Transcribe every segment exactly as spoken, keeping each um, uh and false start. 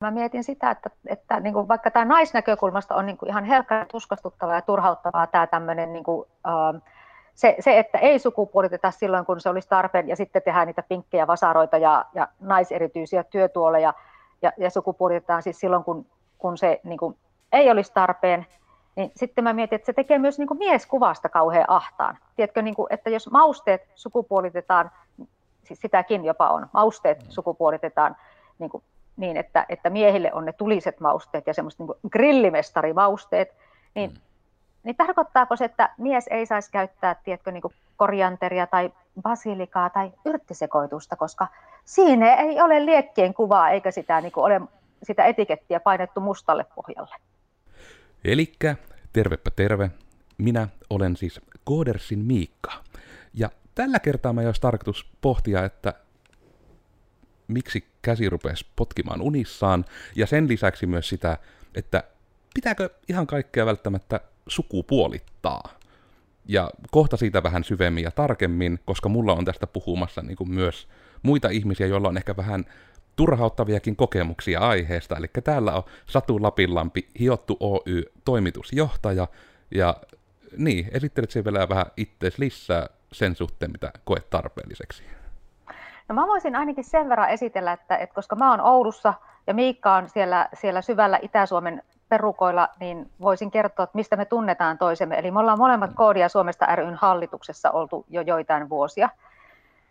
Mä mietin sitä, että, että niin kuin, vaikka tämä naisnäkökulmasta on niin kuin ihan helkkää tuskastuttavaa ja turhauttavaa tämä tämmöinen, niin kuin, äh, se, se, että ei sukupuoliteta silloin, kun se olisi tarpeen, ja sitten tehdään niitä pinkkejä vasaroita ja, ja naiserityisiä työtuoleja, ja, ja sukupuolitetaan siis silloin, kun, kun se niin kuin, ei olisi tarpeen, niin sitten mä mietin, että se tekee myös niin kuin mieskuvasta kauhean ahtaan. Tiedätkö, niin kuin, että jos mausteet sukupuolitetaan, siis sitäkin jopa on, mausteet sukupuolitetaan, niin kuin, niin, että, että miehille on ne tuliset mausteet ja semmoiset niin grillimestarimausteet, niin, mm. niin tarkoittaako se, että mies ei saisi käyttää tiedätkö, niin korianteria tai basilikaa tai yrttisekoitusta, koska siinä ei ole liekkien kuvaa eikä sitä, niin ole sitä etikettiä painettu mustalle pohjalle. Elikkä tervepä terve, minä olen siis Koodersin Miikka ja tällä kertaa meillä olisi tarkoitus pohtia, että miksi käsi rupesi potkimaan unissaan, ja sen lisäksi myös sitä, että pitääkö ihan kaikkea välttämättä sukupuolittaa. Ja kohta siitä vähän syvemmin ja tarkemmin, koska mulla on tästä puhumassa niin kuin myös muita ihmisiä, joilla on ehkä vähän turhauttaviakin kokemuksia aiheesta. Eli täällä on Satu Lapinlampi, Hiottu Oy, toimitusjohtaja, ja niin, esittelet sen vielä vähän itseäsi lisää sen suhteen, mitä koet tarpeelliseksi. No mä voisin ainakin sen verran esitellä, että, että koska mä oon Oulussa ja Miikka on siellä, siellä syvällä Itä-Suomen perukoilla, niin voisin kertoa, että mistä me tunnetaan toisemme. Eli me ollaan molemmat Koodia Suomesta ry:n hallituksessa oltu jo joitain vuosia.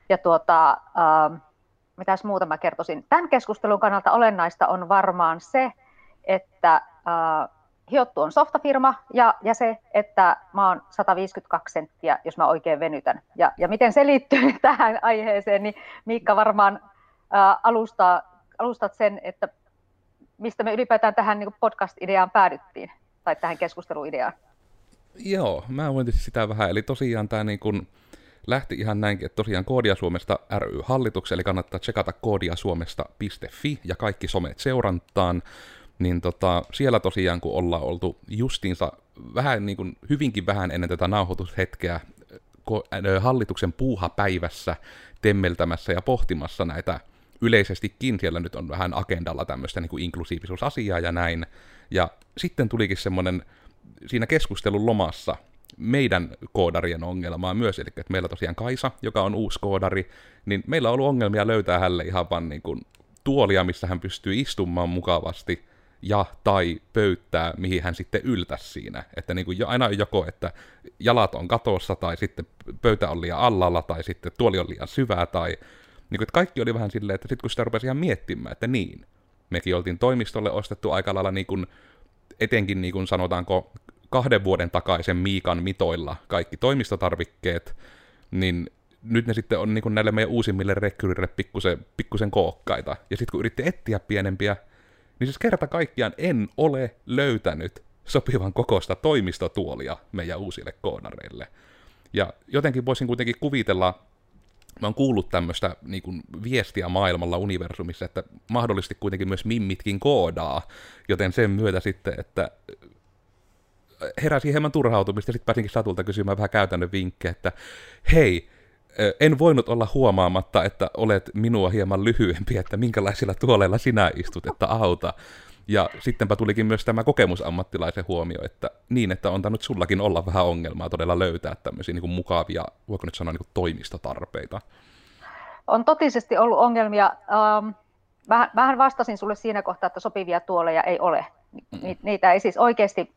Ja tuota, äh, mitäs muuta mä kertoisin. Tämän keskustelun kannalta olennaista on varmaan se, että äh, Hiottu on softafirma ja, ja se, että mä oon sata viisikymmentäkaksi senttiä, jos mä oikein venytän. Ja, ja miten se liittyy tähän aiheeseen, niin Miikka varmaan ää, alustaa, alustat sen, että mistä me ylipäätään tähän niin podcast-ideaan päädyttiin, tai tähän keskusteluideaan. Joo, mä voin tietysti sitä vähän. Eli tosiaan tämä niin kun lähti ihan näinkin, että tosiaan Koodia Suomesta ry hallituksen, eli kannattaa tsekata koodiasuomesta piste fi ja kaikki somet seurantaan. Niin tota, siellä tosiaan, kun ollaan oltu justiinsa vähän niin kuin hyvinkin vähän ennen tätä nauhoitushetkeä hallituksen puuhapäivässä temmeltämässä ja pohtimassa näitä yleisestikin, siellä nyt on vähän agendalla tämmöistä niin kuin inklusiivisuusasiaa ja näin. Ja sitten tulikin semmoinen siinä keskustelun lomassa meidän koodarien ongelmaa myös, eli että meillä tosiaan Kaisa, joka on uusi koodari, niin meillä on ollut ongelmia löytää hänelle ihan vaan niin kuin tuolia, missä hän pystyy istumaan mukavasti, ja tai pöytää, mihin hän sitten yltäisi siinä. Että niin kuin aina on joko, että jalat on katossa, tai sitten pöytä on liian allalla, tai sitten tuoli on liian syvää, tai niin kuin, että kaikki oli vähän silleen, että sitten kun sitä rupesi ihan miettimään, että niin. Mekin oltiin toimistolle ostettu aika lailla niin kuin, etenkin niin kuin sanotaanko kahden vuoden takaisen Miikan mitoilla kaikki toimistotarvikkeet, niin nyt ne sitten on niin kuin näille meidän uusimmille rekryille pikkusen, pikkusen kookkaita. Ja sitten kun yritti etsiä pienempiä, niin siis kerta kaikkiaan en ole löytänyt sopivan kokoista toimistotuolia meidän uusille koodareille. Ja jotenkin voisin kuitenkin kuvitella, mä oon kuullut tämmöistä niin kuin viestiä maailmalla universumissa, että mahdollisesti kuitenkin myös mimmitkin koodaa, joten sen myötä sitten, että heräsi hieman turhautumista, ja sitten pääsinkin Satulta kysymään vähän käytännön vinkkejä, että hei, en voinut olla huomaamatta, että olet minua hieman lyhyempi, että minkälaisilla tuoleilla sinä istut, että auta. Ja sittenpä tulikin myös tämä kokemusammattilaisen huomio, että niin, että on tainnut sullakin olla vähän ongelmaa todella löytää tämmöisiä niin kuin mukavia, voiko nyt sanoa, niin kuin toimistotarpeita. On totisesti ollut ongelmia. Mähän vastasin sulle siinä kohtaa, että sopivia tuoleja ei ole. Niitä ei siis oikeasti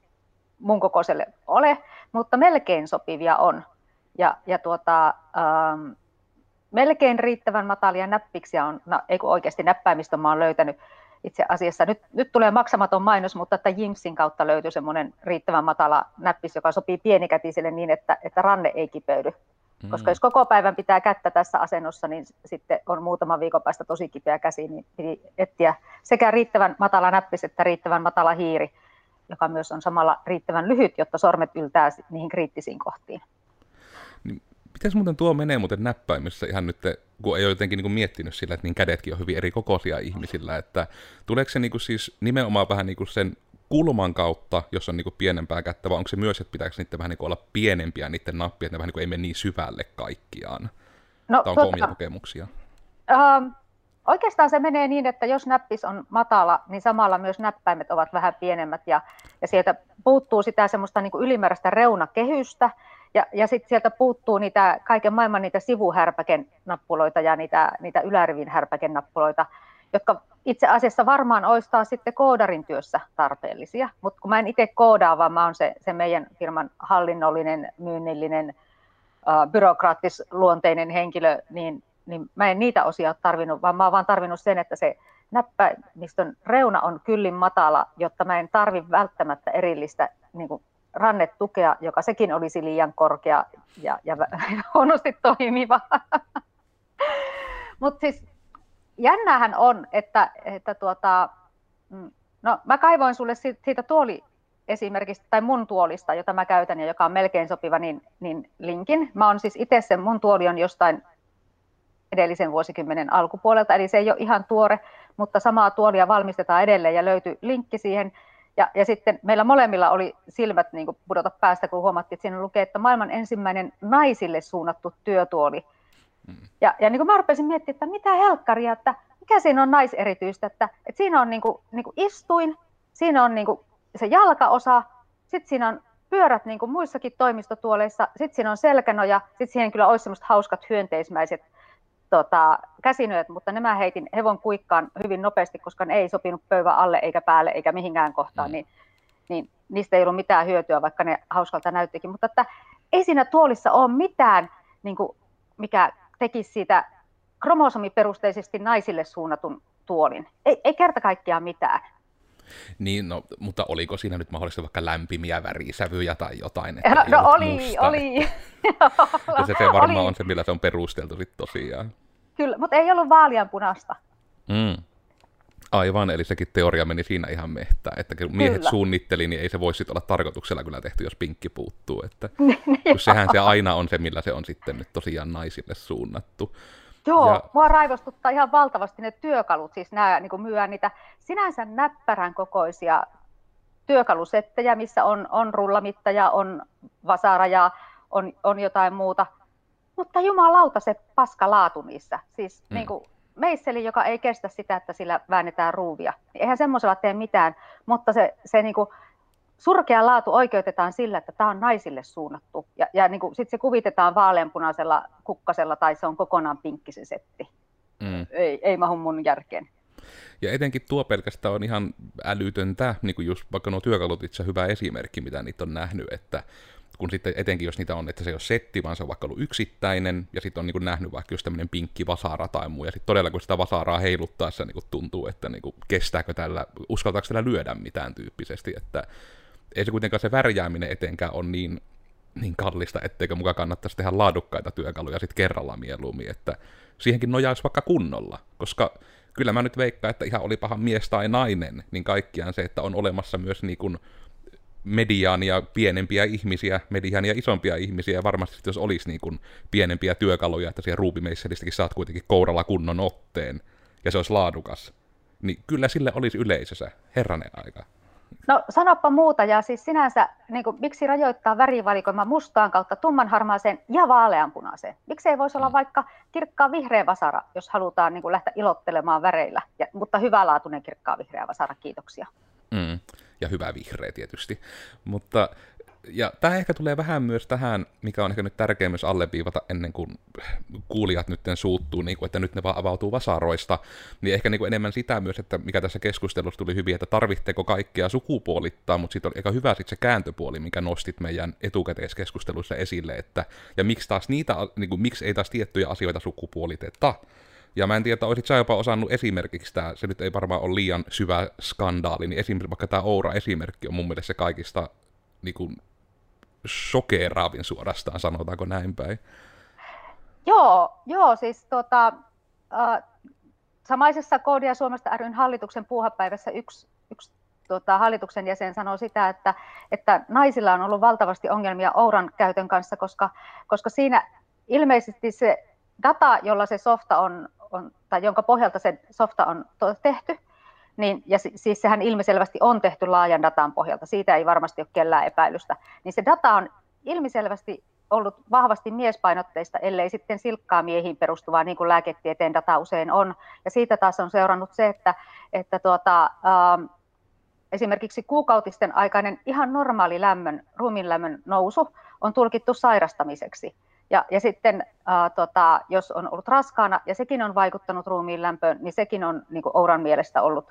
mun kokoiselle ole, mutta melkein sopivia on. Ja, ja tuota, ähm, melkein riittävän matalia näppiksiä on, no, ei kun oikeasti näppäimistä mä oon löytänyt itse asiassa. Nyt, nyt tulee maksamaton mainos, mutta että Jimsin kautta löytyy semmoinen riittävän matala näppis, joka sopii pienikätiselle niin, että, että ranne ei kipeydy. Mm. Koska jos koko päivän pitää kättä tässä asennossa, niin sitten on muutaman viikon päästä tosi kipeä käsi, niin piti etsiä sekä riittävän matala näppis että riittävän matala hiiri, joka myös on samalla riittävän lyhyt, jotta sormet yltää niihin kriittisiin kohtiin. Niin, mitäs muuten tuo menee muuten näppäimissä ihan nyt, kun ei ole jotenkin niin kuin miettinyt sillä, että niin kädetkin on hyvin eri kokoisia ihmisillä, että tuleeko se niin kuin siis nimenomaan vähän niin kuin sen kulman kautta, jos on niin kuin pienempää kättä, vai onko se myös, että pitääkö niiden vähän niin kuin olla pienempiä niiden nappia, että ne vähän niin kuin ei mene niin syvälle kaikkiaan? No, tai onko tuota, omia kokemuksia? Ähm, Oikeastaan se menee niin, että jos näppis on matala, niin samalla myös näppäimet ovat vähän pienemmät ja, ja sieltä puuttuu sitä semmoista niin kuin ylimääräistä reunakehystä ja, ja sitten sieltä puuttuu niitä kaiken maailman niitä sivuhärpäkenappuloita ja niitä, niitä ylärivin härpäkenappuloita, jotka itse asiassa varmaan olisi taas sitten koodarin työssä tarpeellisia, mutta kun mä en itse koodaa, vaan mä oon se, se meidän firman hallinnollinen, myynnillinen, byrokraattisluonteinen henkilö, niin niin mä en niitä osia ole tarvinnut, vaan mä oon vaan tarvinnut sen, että se näppäimistön reuna on kyllin matala, jotta mä en tarvi välttämättä erillistä niin kuin rannetukea, joka sekin olisi liian korkea ja, ja huonosti toimiva. Mutta siis jännähän on, että, että tuota, no, mä kaivoin sulle siitä tuoli esimerkiksi, tai mun tuolista, jota mä käytän ja joka on melkein sopiva, niin, niin linkin. Mä oon siis itse sen, mun tuoli on jostain edellisen vuosikymmenen alkupuolelta, eli se ei ole ihan tuore, mutta samaa tuolia valmistetaan edelleen ja löytyi linkki siihen. Ja, ja sitten meillä molemmilla oli silmät niin kuin pudota päästä, kun huomattiin, että siinä lukee, että maailman ensimmäinen naisille suunnattu työtuoli. Mm. Ja, ja niin kuin mä rupesin miettimään, että mitä helkkaria, että mikä siinä on naiserityistä, että, että siinä on niin kuin, niin kuin istuin, siinä on niin kuin se jalkaosa, sitten siinä on pyörät niin kuin muissakin toimistotuoleissa, sitten siinä on selkänoja, sitten siihen kyllä olisi semmoiset hauskat hyönteismäiset Tota, käsinööt, mutta nämä heitin hevon kuikkaan hyvin nopeasti, koska ne ei sopinut pöydän alle eikä päälle eikä mihinkään kohtaan, mm. niin, niin niistä ei ollut mitään hyötyä, vaikka ne hauskalta näyttikin. Mutta että ei siinä tuolissa ole mitään, niin kuin, mikä tekisi siitä kromosomiperusteisesti naisille suunnatun tuolin. Ei, ei kerta kaikkiaan mitään. Niin, no, mutta oliko siinä nyt mahdollisesti vaikka lämpimiä värisävyjä tai jotain? No, no oli, musta, oli. Ja se, se varmaan oli. On se, millä se on perusteltu sitten tosiaan. Kyllä, mutta ei ollut vaalianpunasta. Mm. Aivan, eli sekin teoria meni siinä ihan mehtään, että kun miehet kyllä suunnitteli, niin ei se voi sitten olla tarkoituksella kyllä tehty, jos pinkki puuttuu. Että, kun sehän se aina on se, millä se on sitten nyt tosiaan naisille suunnattu. Joo, ja mua raivostuttaa ihan valtavasti ne työkalut, siis nämä niin kuin myyvät niitä sinänsä näppärän kokoisia työkalusettejä, missä on, on rullamittaja, on vasara ja on, on jotain muuta, mutta jumalauta se paska laatu niissä, siis mm. niin kuin meisseli, joka ei kestä sitä, että sillä väännetään ruuvia, niin eihän semmoisella tee mitään, mutta se, se niin kuin surkea laatu oikeutetaan sillä, että tämä on naisille suunnattu, ja, ja niin sitten se kuvitetaan vaaleanpunaisella kukkasella, tai se on kokonaan pinkki se setti. Mm. Ei, ei mahu mun järkeen. Ja etenkin tuo pelkästään on ihan älytöntä, niin kuin just vaikka nuo työkalut itse hyvä esimerkki, mitä niitä on nähnyt, että kun sitten etenkin jos niitä on, että se ei ole setti, vaan se on vaikka ollut yksittäinen, ja sitten on niin kuin nähnyt vaikka just tämmöinen pinkki vasara tai muu, ja sitten todella kun sitä vasaraa heiluttaessa niin kuin tuntuu, että niin kuin kestääkö tällä, uskaltaako tällä lyödä mitään tyyppisesti, että ei se kuitenkaan se värjääminen etenkään ole niin, niin kallista, etteikö muka kannattaisi tehdä laadukkaita työkaluja sitten kerralla mieluummin, että siihenkin nojaisi vaikka kunnolla, koska kyllä mä nyt veikkaan, että ihan olipahan mies tai nainen, niin kaikkiaan se, että on olemassa myös niin kuin mediaania pienempiä ihmisiä, mediaania isompia ihmisiä, ja varmasti jos olisi niin kuin pienempiä työkaluja, että siellä ruupimeisselistäkin saat kuitenkin kouralla kunnon otteen, ja se olisi laadukas, niin kyllä sillä olisi yleisössä, herranen aika. No sanoppa muuta, ja siis sinänsä, niin kuin, miksi rajoittaa värivalikoima mustaan kautta tummanharmaaseen ja vaaleanpunaiseen? Miksi ei voisi olla vaikka kirkkaan vihreä vasara, jos halutaan niin kuin lähteä ilottelemaan väreillä, ja, mutta hyvälaatuinen kirkkaan vihreä vasara, kiitoksia. Mm, ja hyvä vihreä tietysti. Mutta, ja tämä ehkä tulee vähän myös tähän, mikä on ehkä nyt tärkeää myös alleviivata ennen kuin kuulijat nyt suuttuu, niin kuin, että nyt ne vaan avautuu vasaroista, niin ehkä niin kuin enemmän sitä myös, että mikä tässä keskustelussa tuli hyvin, että tarvitteeko kaikkea sukupuolittaa, mutta sitten on aika hyvä sit se kääntöpuoli, minkä nostit meidän etukäteiskeskustelussa esille, että ja miksi, taas niitä, niin kuin, miksi ei taas tiettyjä asioita sukupuoliteta. Ja mä en tiedä, että olisit sä jopa osannut esimerkiksi tämä, se nyt ei varmaan ole liian syvä skandaali, niin esimerkiksi vaikka tämä Oura-esimerkki on mun mielestä se kaikista niin kuin shokeeraavin suorastaan, sanotaanko näin päin? Joo, joo siis tuota, äh, samaisessa Koodia Suomesta ry:n hallituksen puuhapäivässä yksi, yksi tuota, hallituksen jäsen sanoi sitä, että, että naisilla on ollut valtavasti ongelmia Ouran käytön kanssa, koska, koska siinä ilmeisesti se data, jolla se softa on, on, tai jonka pohjalta se softa on tehty, niin, ja siis sehän ilmiselvästi on tehty laajan datan pohjalta, siitä ei varmasti ole kellään epäilystä, niin se data on ilmiselvästi ollut vahvasti miespainotteista, ellei sitten silkkaa miehiin perustuvaa, niin kuin lääketieteen data usein on. Ja siitä taas on seurannut se, että, että tuota, ähm, esimerkiksi kuukautisten aikainen ihan normaali lämmön, ruumiinlämmön nousu on tulkittu sairastamiseksi. Ja, ja sitten äh, tota, jos on ollut raskaana ja sekin on vaikuttanut ruumiin lämpöön, niin sekin on niin kuin Ouran mielestä ollut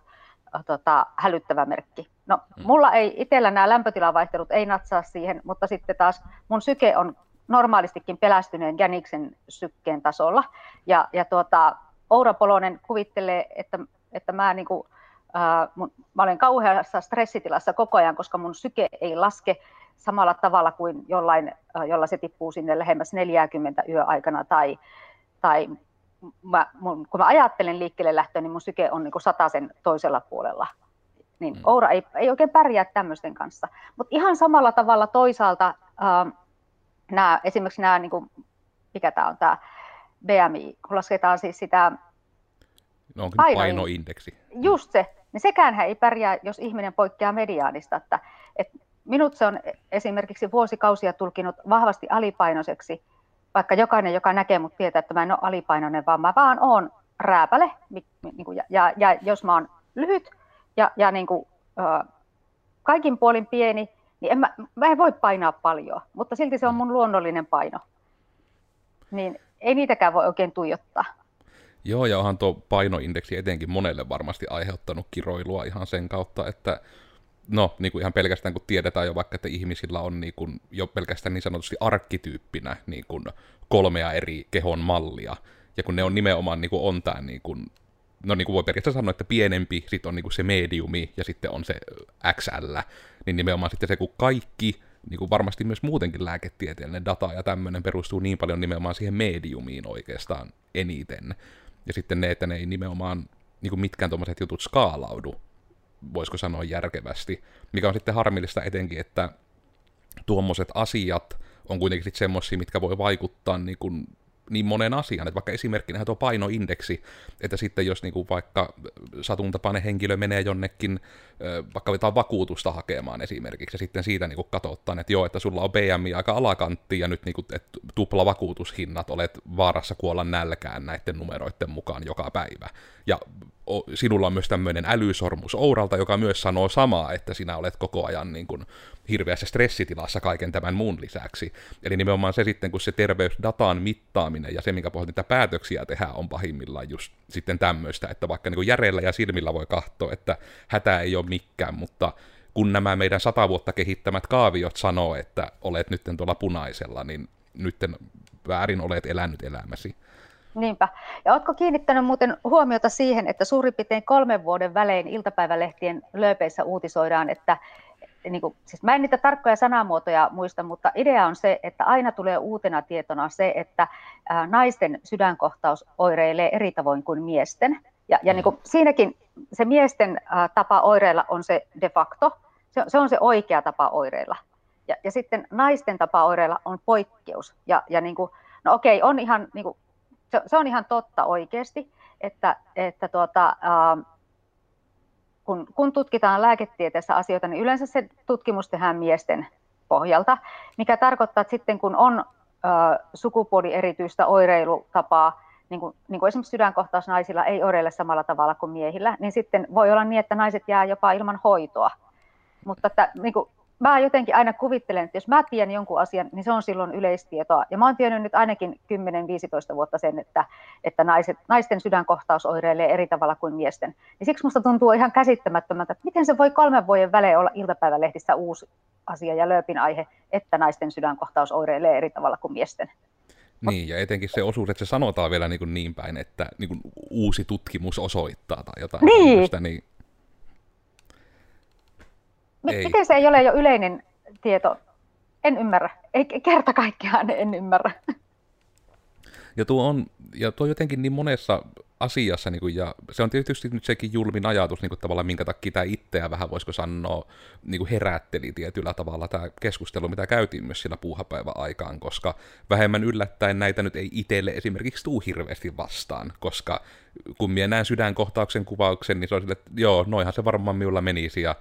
äh, tota, hälyttävä merkki. No, mulla ei itsellä nämä lämpötilavaihtelut ei natsaa siihen, mutta sitten taas mun syke on normaalistikin pelästyneen jäniksen sykkeen tasolla. Ja, ja tuota, Oura Polonen kuvittelee, että, että mä, niin kuin, äh, mun, mä olen kauheassa stressitilassa koko ajan, koska mun syke ei laske samalla tavalla kuin jollain, jolla se tippuu sinne lähemmäs neljäkymmentä yöaikana. Tai, tai mä, mun, kun mä ajattelen liikkeelle lähtöä, niin mun syke on niin kuin satasen toisella puolella. Niin Oura ei, ei oikein pärjää tämmöisten kanssa. Mutta ihan samalla tavalla toisaalta ää, nää, esimerkiksi nämä, niinku, mikä tämä on tämä B M I, kun lasketaan siis sitä no paino, painoindeksi. Just se, niin sekäänhän ei pärjää, jos ihminen poikkeaa mediaanista. Että, et minut se on esimerkiksi vuosikausia tulkinut vahvasti alipainoiseksi, vaikka jokainen, joka näkee mut tietää, että mä en ole alipainoinen, vaan mä vaan oon rääpäle, niinku, ja, ja, ja jos mä oon lyhyt, Ja, ja niin kuin, äh, kaikin puolin pieni, niin en mä, mä en voi painaa paljon, mutta silti se on mun luonnollinen paino. Niin ei niitäkään voi oikein tuijottaa. Joo, ja onhan tuo painoindeksi etenkin monelle varmasti aiheuttanut kiroilua ihan sen kautta, että no niin kuin ihan pelkästään kun tiedetään jo vaikka, että ihmisillä on niin kuin jo pelkästään niin sanotusti arkkityyppinä niin kuin kolmea eri kehon mallia, ja kun ne on nimenomaan niin kuin on tämä niin kuin no niin kuin voi periaatteessa sanoa, että pienempi, sitten on niin kuin se mediumi ja sitten on se X L, niin nimenomaan sitten se, kun kaikki, niin kuin varmasti myös muutenkin lääketieteellinen data ja tämmöinen perustuu niin paljon nimenomaan siihen mediumiin oikeastaan eniten. Ja sitten ne, että ne ei nimenomaan niin kuin mitkään tuommoiset jutut skaalaudu, voisiko sanoa järkevästi, mikä on sitten harmillista etenkin, että tuommoiset asiat on kuitenkin sitten semmoisia, mitkä voi vaikuttaa niin kuin niin monen asian, että vaikka esimerkkinähän tuo painoindeksi, että sitten jos niinku vaikka satuntapainen henkilö menee jonnekin, vaikka jotain vakuutusta hakemaan esimerkiksi, ja sitten siitä niinku katsotaan, että joo, että sulla on B M I aika alakantti, ja nyt niinku, tuplavakuutushinnat, olet vaarassa kuolla nälkään näiden numeroiden mukaan joka päivä. Ja sinulla on myös tämmöinen älysormus Ouralta, joka myös sanoo samaa, että sinä olet koko ajan niin kuin hirveässä stressitilassa kaiken tämän muun lisäksi. Eli nimenomaan se sitten, kun se terveysdatan mittaaminen ja se, minkä pohjalta niitä päätöksiä tehdään, on pahimmillaan just sitten tämmöistä, että vaikka niin kuin järjellä ja silmillä voi katsoa, että hätä ei ole mikään, mutta kun nämä meidän sata vuotta kehittämät kaaviot sanoo, että olet nyt tuolla punaisella, niin nytten väärin olet elänyt elämäsi. Niinpä. Ja oletko kiinnittänyt muuten huomiota siihen, että suurin piirtein kolmen vuoden välein iltapäivälehtien lööpeissä uutisoidaan, että niin kuin, siis mä en niitä tarkkoja sanamuotoja muista, mutta idea on se, että aina tulee uutena tietona se, että ä, naisten sydänkohtaus oireilee eri tavoin kuin miesten. Ja, ja niin kuin siinäkin se miesten ä, tapa oireilla on se de facto, se, se on se oikea tapa oireilla. Ja, ja sitten naisten tapa oireilla on poikkeus. Ja, ja niin kuin, no okei, on ihan niin kuin, se on ihan totta oikeasti, että, että tuota, äh, kun, kun tutkitaan lääketieteessä asioita, niin yleensä se tutkimus tehdään miesten pohjalta, mikä tarkoittaa, että sitten kun on äh, sukupuolierityistä oireilutapaa, niin kuin, niin kuin esimerkiksi sydänkohtaus naisilla ei oireile samalla tavalla kuin miehillä, niin sitten voi olla niin, että naiset jää jopa ilman hoitoa. Mutta että, niin kuin, mä jotenkin aina kuvittelen, että jos mä tiedän jonkun asian, niin se on silloin yleistietoa. Ja mä oon tiennyt nyt ainakin kymmenen viisitoista vuotta sen, että, että naiset, naisten sydänkohtaus oireilee eri tavalla kuin miesten. Ja siksi musta tuntuu ihan käsittämättömältä, että miten se voi kolmen vuoden välein olla iltapäivälehdissä uusi asia ja lööpin aihe, että naisten sydänkohtaus oireilee eri tavalla kuin miesten. Niin, ja etenkin se osuus, että se sanotaan vielä niin, kuin niin päin, että niin kuin uusi tutkimus osoittaa tai jotain. Niin. Niin... Ei. Miten se ei ole jo yleinen tieto? En ymmärrä. Ei kerta kaikkiaan en ymmärrä. Ja tuo on, ja tuo jotenkin niin monessa asiassa, niin kuin, ja se on tietysti nyt sekin julmin ajatus, niin kuin, tavallaan minkä takia tämä itseä vähän voisiko sanoa niin kuin herätteli tietyllä tavalla tämä keskustelu, mitä käytiin myös siellä puuhapäivän aikaan, koska vähemmän yllättäen näitä nyt ei itselle esimerkiksi tuu hirveästi vastaan, koska kun minä näen sydänkohtauksen kuvauksen, niin se on sille, että joo, noihan se varmaan minulla menisi, ja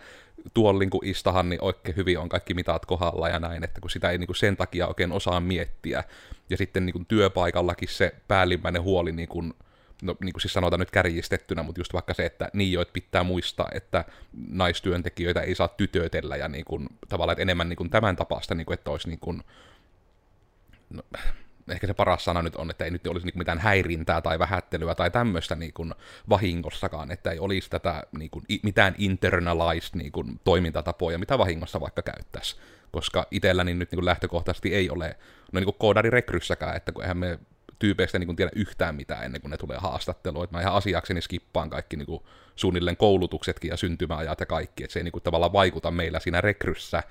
tuollin kun istahan, niin oikein hyvin on kaikki mitat kohdalla ja näin, että kun sitä ei niin kuin sen takia oikein osaa miettiä, ja sitten niin kuin työpaikallakin se päällimmäinen huoli, niin kuin, no niin kuin siis sanotaan nyt kärjistettynä, mutta just vaikka se, että niin jo, että pitää muistaa, että naistyöntekijöitä ei saa tytötellä, ja niin kuin, tavallaan että enemmän niin kuin tämän tapaista, niin kuin, että olisi niin kuin, no, ehkä se paras sana nyt on, että ei nyt olisi niin kuin mitään häirintää tai vähättelyä tai tämmöistä niin kuin vahingossakaan, että ei olisi tätä niin kuin mitään internalized niin kuin toimintatapoja, mitä vahingossa vaikka käyttäisi. Koska itselläni nyt niin kuin lähtökohtaisesti ei ole, no niin kuin koodarirekryssäkään, että kun eihän me tyypeistä niin kuin tiedä yhtään mitään ennen kuin ne tulee haastatteluun, että mä ihan asiakseni skippaan kaikki niin kuin suunnilleen koulutuksetkin ja syntymäajat ja kaikki, että se ei niin kuin tavallaan vaikuta meillä siinä rekryssä,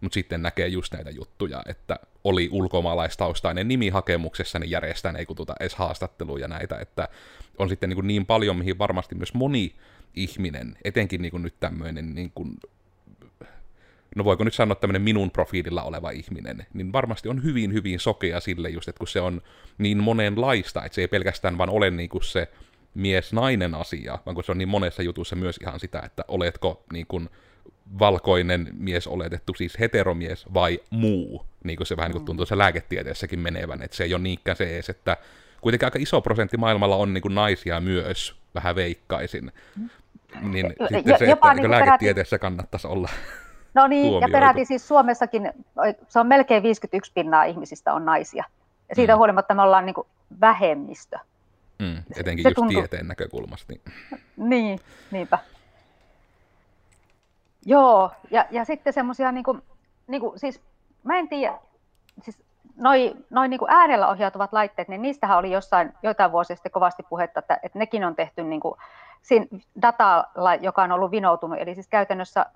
mutta sitten näkee just näitä juttuja, että oli ulkomaalaistaustainen nimi hakemuksessa, niin järjestään ei kututa edes haastatteluja ja näitä, että on sitten niin kuin niin paljon, mihin varmasti myös moni ihminen, etenkin niin kuin nyt tämmöinen, niin kuin, no voiko nyt sanoa tämmöinen minun profiililla oleva ihminen, niin varmasti on hyvin, hyvin sokea sille just, että kun se on niin monenlaista, että se ei pelkästään vaan ole niin kuin se mies-nainen asia, vaan kun se on niin monessa jutussa myös ihan sitä, että oletko niin kuin valkoinen mies oletettu, siis heteromies vai muu, niin kuin se vähän niin kuin tuntuu se lääketieteessäkin menevän, että se ei ole niinkään se ees, että kuitenkin aika iso prosentti maailmalla on niin kuin naisia myös, vähän veikkaisin, niin jo, sitten jo, se, että niin lääketieteessä peräti kannattaisi olla. No niin, ja peräti siis Suomessakin, se on melkein viisikymmentäyksi pinnaa ihmisistä on naisia, ja siitä mm. huolimatta me ollaan niin kuin vähemmistö. Mm, etenkin se, just tuntuu tieteen näkökulmasta. Niin, niinpä. Joo, ja, ja sitten semmoisia, niinku, niinku, siis mä en tiedä, siis noi, noi niinku äärellä ohjautuvat laitteet, niin niistähän oli jossain, joitain vuosia sitten kovasti puhetta, että, että nekin on tehty niinku, siinä datalla, joka on ollut vinoutunut, eli siis käytännössä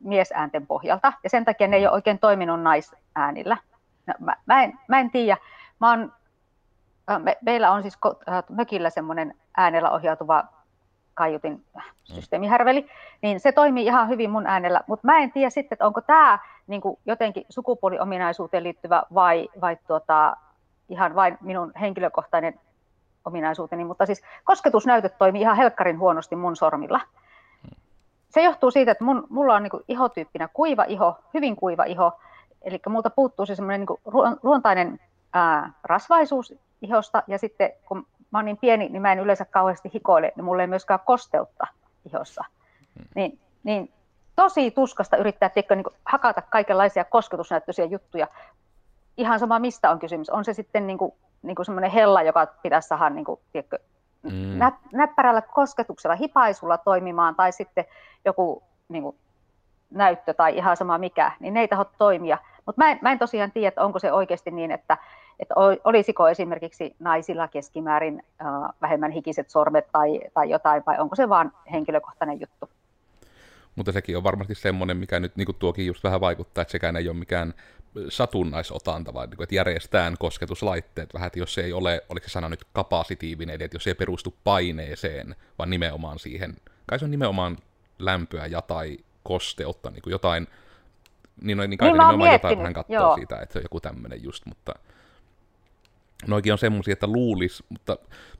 miesäänten pohjalta, ja sen takia ne ei ole oikein toiminut naisäänillä. No, mä, mä en, mä en tiedä, mä oon, me, meillä on siis mökillä semmoinen äänellä ohjautuva kaiutin systeemihärveli, niin se toimii ihan hyvin mun äänellä, mutta mä en tiedä sitten, että onko tämä niin jotenkin sukupuoliominaisuuteen liittyvä vai, vai tuota, ihan vain minun henkilökohtainen ominaisuuteni, mutta siis kosketusnäytöt toimii ihan helkkarin huonosti mun sormilla. Se johtuu siitä, että mun, mulla on niin ihotyyppinä kuiva iho, hyvin kuiva iho, eli multa puuttuu se semmoinen niin luontainen ää, rasvaisuus ihosta, ja sitten kun mä oon niin pieni, niin mä en yleensä kauheasti hikoile, niin mulla ei myöskään kosteutta ihossa. Mm. Niin, niin tosi tuskasta yrittää tiedätkö, niin kuin hakata kaikenlaisia kosketusnäyttöisiä juttuja. Ihan sama mistä on kysymys. On se sitten niin kuin, niin kuin semmoinen hella, joka pitäisi saada niin kuin, tiedätkö, mm. nä, näppärällä kosketuksella, hipaisulla toimimaan, tai sitten joku niin kuin, näyttö tai ihan sama mikä, niin ne ei taho toimia. Mutta mä, mä en tosiaan tiedä, että onko se oikeasti niin, että että olisiko esimerkiksi naisilla keskimäärin äh, vähemmän hikiset sormet tai, tai jotain, vai onko se vaan henkilökohtainen juttu? Mutta sekin on varmasti semmoinen, mikä nyt niin kuin tuokin just vähän vaikuttaa, että sekään ei ole mikään satunnaisotanta, vaan että järjestään kosketuslaitteet vähän, että jos se ei ole, oliko se sana nyt kapasitiivinen, eli että jos se ei perustu paineeseen, vaan nimenomaan siihen, kai se on nimenomaan lämpöä ja tai kosteutta, niin kuin jotain, niin, niin kai niin nimenomaan miettinyt. Jotain vähän katsoo joo siitä, että se on joku tämmöinen just, mutta noikin on semmoisia, että luulisi, mutta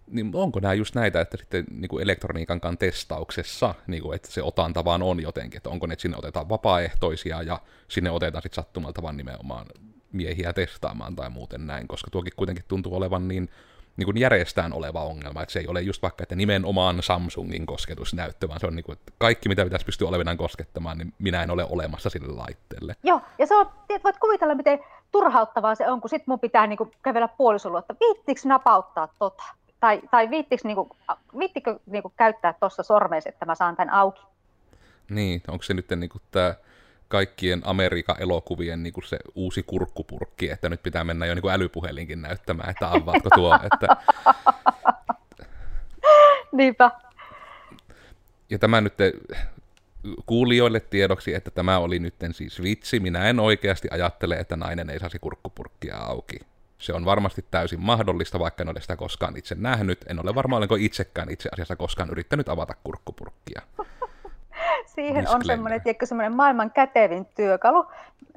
niin onko nämä just näitä, että sitten niin kuin elektroniikankaan testauksessa, niin kuin, että se otanta vaan on jotenkin, että onko ne, että sinne otetaan vapaaehtoisia ja sinne otetaan sitten sattumalta vaan nimenomaan miehiä testaamaan tai muuten näin, koska tuokin kuitenkin tuntuu olevan niin, niin kuin järjestään oleva ongelma, että se ei ole just vaikka, että nimenomaan Samsungin kosketusnäyttö, vaan se on niin kuin, että kaikki mitä pitäisi pystyä olevinaan koskettamaan, niin minä en ole olemassa sille laitteelle. Joo, ja se on, voit kuvitella miten turhauttavaa se on, kun sit mun pitää niinku kävellä puolisoluun, että viittikö napauttaa tota, tai, tai viittikö niinku, viittikö niinku käyttää tuossa sormeessa, että mä saan tämän auki. Niin, onko se nyt niinku tää kaikkien Amerikan elokuvien niinku se uusi kurkkupurkki, että nyt pitää mennä jo niinku älypuhelinkin näyttämään, että avaatko tuo, että niinpä. Ja tämä nyt te kuulijoille tiedoksi, että tämä oli nytten siis vitsi. Minä en oikeasti ajattele, että nainen ei saisi kurkkupurkkia auki. Se on varmasti täysin mahdollista, vaikka en ole sitä koskaan itse nähnyt. En ole varma, olenko itsekään itse asiassa koskaan yrittänyt avata kurkkupurkkia. Siihen on semmoinen, semmoinen maailman kätevin työkalu.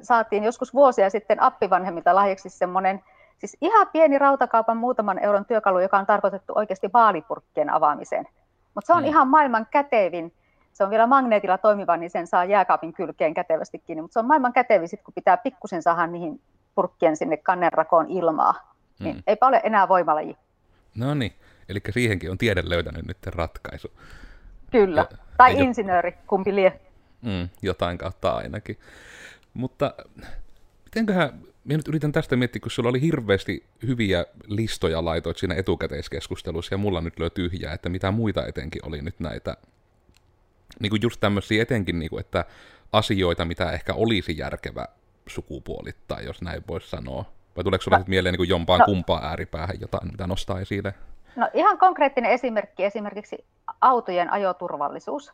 Saatiin joskus vuosia sitten appivanhemmilta lahjaksi semmoinen, siis ihan pieni rautakaupan muutaman euron työkalu, joka on tarkoitettu oikeasti vaalipurkkien avaamiseen. Mutta se on hmm. ihan maailman kätevin. Se on vielä magneetilla toimiva, niin sen saa jääkaapin kylkeen kätevästi kiinni. Mutta se on maailman kätevin, sit kun pitää pikkusen saada niihin purkkien sinne kannenrakoon ilmaa. Niin hmm. eipä ole enää voimalaji. No niin, eli siihenkin on tiede löytänyt nyt ratkaisu. Kyllä, ja, tai insinööri, jo... kumpi lie. Mm, jotain kautta ainakin. Mutta mitenköhän, minä nyt yritän tästä miettiä, kun sulla oli hirveästi hyviä listoja laitoit siinä etukäteiskeskustelussa, ja mulla nyt löi tyhjää, että mitä muita etenkin oli nyt näitä, niin kuin just tämmöisiä etenkin, niin kuin, että asioita, mitä ehkä olisi järkevä sukupuolittaa, jos näin voisi sanoa. Vai tuleeko sulla no. sitten mieleen niin kuin jompaan no. kumpaan ääripäähän jotain, mitä nostaa esille? No ihan konkreettinen esimerkki, esimerkiksi autojen ajoturvallisuus.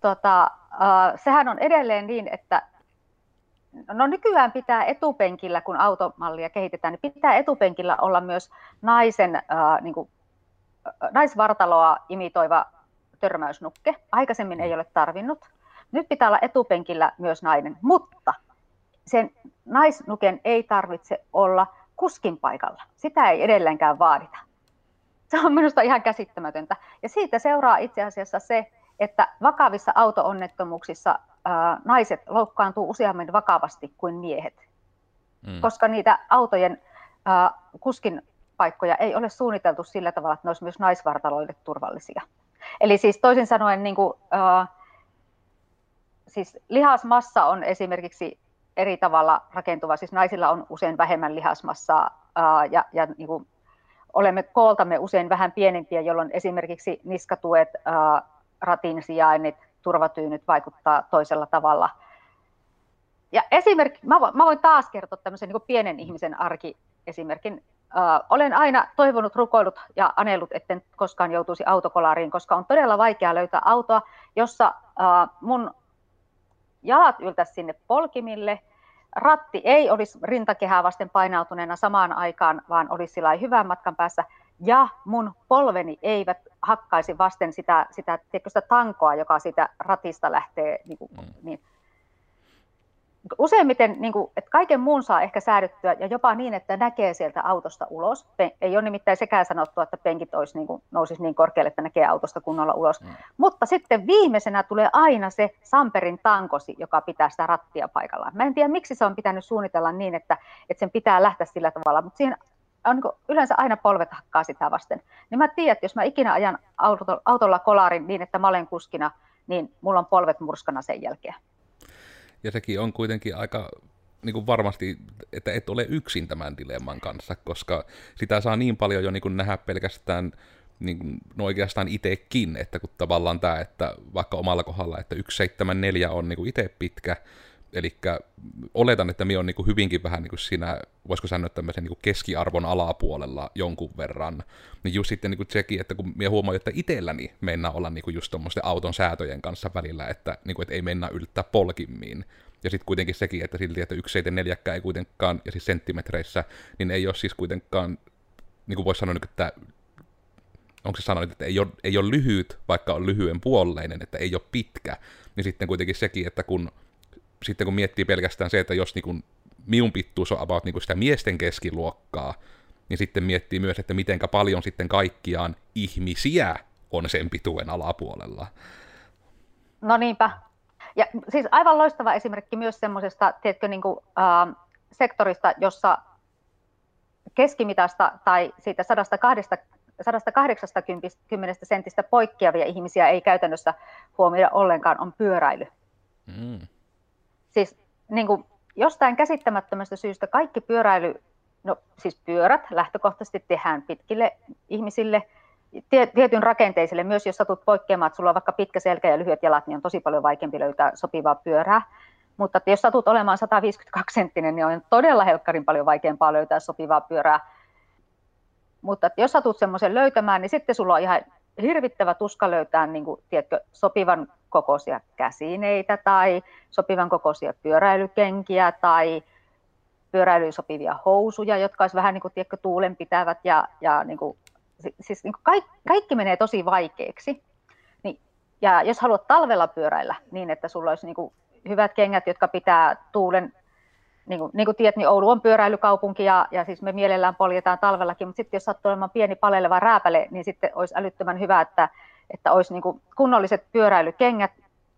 Tota, äh, sehän on edelleen niin, että no nykyään pitää etupenkillä, kun automallia kehitetään, niin pitää etupenkillä olla myös naisen, äh, niin kuin, naisvartaloa imitoiva törmäysnukke. Aikaisemmin ei ole tarvinnut. Nyt pitää olla etupenkillä myös nainen, mutta sen naisnuken ei tarvitse olla kuskin paikalla. Sitä ei edelleenkään vaadita. Se on minusta ihan käsittämätöntä. Ja siitä seuraa itse asiassa se, että vakavissa auto-onnettomuuksissa ää, naiset loukkaantuu useammin vakavasti kuin miehet, mm. koska niitä autojen ää, kuskin paikkoja ei ole suunniteltu sillä tavalla, että ne olisi myös naisvartaloille turvallisia. Eli siis toisin sanoen niin kuin, ää, siis lihasmassa on esimerkiksi eri tavalla rakentuva, siis naisilla on usein vähemmän lihasmassaa ää, ja, ja niin kuin, olemme kooltamme usein vähän pienempiä, jolloin esimerkiksi niskatuet, ää, ratin sijainnit, turvatyynyt vaikuttaa toisella tavalla. Ja esimerkki, mä voin, mä voin taas kertoa tämmöisen niin kuin pienen ihmisen arkiesimerkin. Ää, olen aina toivonut, rukoillut ja anellut, etten koskaan joutuisi autokolariin, koska on todella vaikea löytää autoa, jossa ää, mun jalat yltäisi sinne polkimille. Ratti ei olisi rintakehää vasten painautuneena samaan aikaan, vaan olisi sillä hyvän matkan päässä. Ja mun polveni eivät hakkaisi vasten sitä, sitä, sitä tankoa, joka siitä ratista lähtee. Niin kuin, niin. Useimmiten niin kuin, että kaiken muun saa ehkä säädyttyä ja jopa niin, että näkee sieltä autosta ulos. Ei ole nimittäin sekään sanottua, että penkit olisi, niin kuin, nousisi niin korkealle, että näkee autosta kunnolla ulos. Mm. Mutta sitten viimeisenä tulee aina se samperin tankosi, joka pitää sitä rattia paikallaan. Mä en tiedä, miksi se on pitänyt suunnitella niin, että, että sen pitää lähteä sillä tavalla, mutta siinä on, niin kuin, yleensä aina polvet hakkaa sitä vasten. Niin mä tiedän, että jos mä ikinä ajan autolla kolarin niin, että mä olen kuskina, niin mulla on polvet murskana sen jälkeen. Ja sekin on kuitenkin aika niin kuin varmasti, että et ole yksin tämän dilemman kanssa, koska sitä saa niin paljon jo niin kuin nähdä pelkästään niin kuin, no oikeastaan itsekin, että kun tavallaan tämä, että vaikka omalla kohdalla, että yksi pilkku seitsemänkymmentäneljä on niin kuin itse pitkä, eli oletan, että minä olen niin kuin hyvinkin vähän niin kuin siinä, voisiko sanoa tämmöisen niin kuin keskiarvon alapuolella jonkun verran, niin just sitten niin kuin sekin, että kun minä huomaan, että itselläni mennään olla niin kuin just tuommoisten auton säätöjen kanssa välillä, että, niin kuin, että ei mennä yltää polkimmiin. Ja sitten kuitenkin sekin, että silti, että yksi pilkku seitsemänkymmentäneljä ei kuitenkaan, ja siis senttimetreissä, niin ei ole siis kuitenkaan, niin kuin voisi sanoa, että onko se sanonut, että ei ole, ei ole lyhyt, vaikka on lyhyen puoleinen, että ei ole pitkä, niin sitten kuitenkin sekin, että kun sitten kun miettii pelkästään se, että jos niin kun minun pittuus on about niin kun sitä miesten keskiluokkaa, niin sitten miettii myös, että mitenkä paljon sitten kaikkiaan ihmisiä on sen pituuden alapuolella. No niinpä. Ja siis aivan loistava esimerkki myös semmoisesta, tiedätkö, niin kuin, äh, sektorista, jossa keskimitasta tai siitä sata kahdeksankymmentä sentistä poikkeavia ihmisiä ei käytännössä huomioida ollenkaan, on pyöräily. Mm. Siis niin kuin jostain käsittämättömästä syystä kaikki pyöräily, no siis pyörät lähtökohtaisesti tehdään pitkille ihmisille, tietyn rakenteisille myös, jos satut poikkeamaan, että sulla on vaikka pitkä selkä ja lyhyet jalat, niin on tosi paljon vaikeampi löytää sopivaa pyörää. Mutta jos satut olemaan sataviisikymmentäkaksi senttinen, niin on todella helkkarin paljon vaikeampaa löytää sopivaa pyörää. Mutta jos satut semmoisen löytämään, niin sitten sulla on ihan hirvittävä tuska löytää niin kuin, tiedätkö, sopivan kokoisia käsineitä tai sopivan kokoisia pyöräilykenkiä tai pyöräilyyn sopivia housuja, jotka olisi vähän niin kuin tiedätkö, tuulenpitävät ja, ja niin kuin, siis niin kuin kaikki, kaikki menee tosi vaikeaksi. Niin, ja jos haluat talvella pyöräillä niin, että sulla olisi niin kuin hyvät kengät, jotka pitää tuulen, niin kuin, niin kuin tiedät, niin Oulu on pyöräilykaupunki ja, ja siis me mielellään poljetaan talvellakin, mutta sitten jos sattuu olemaan pieni paleleva rääpäle, niin sitten olisi älyttömän hyvä, että, että olisi niin kuin kunnolliset pyöräilykengät,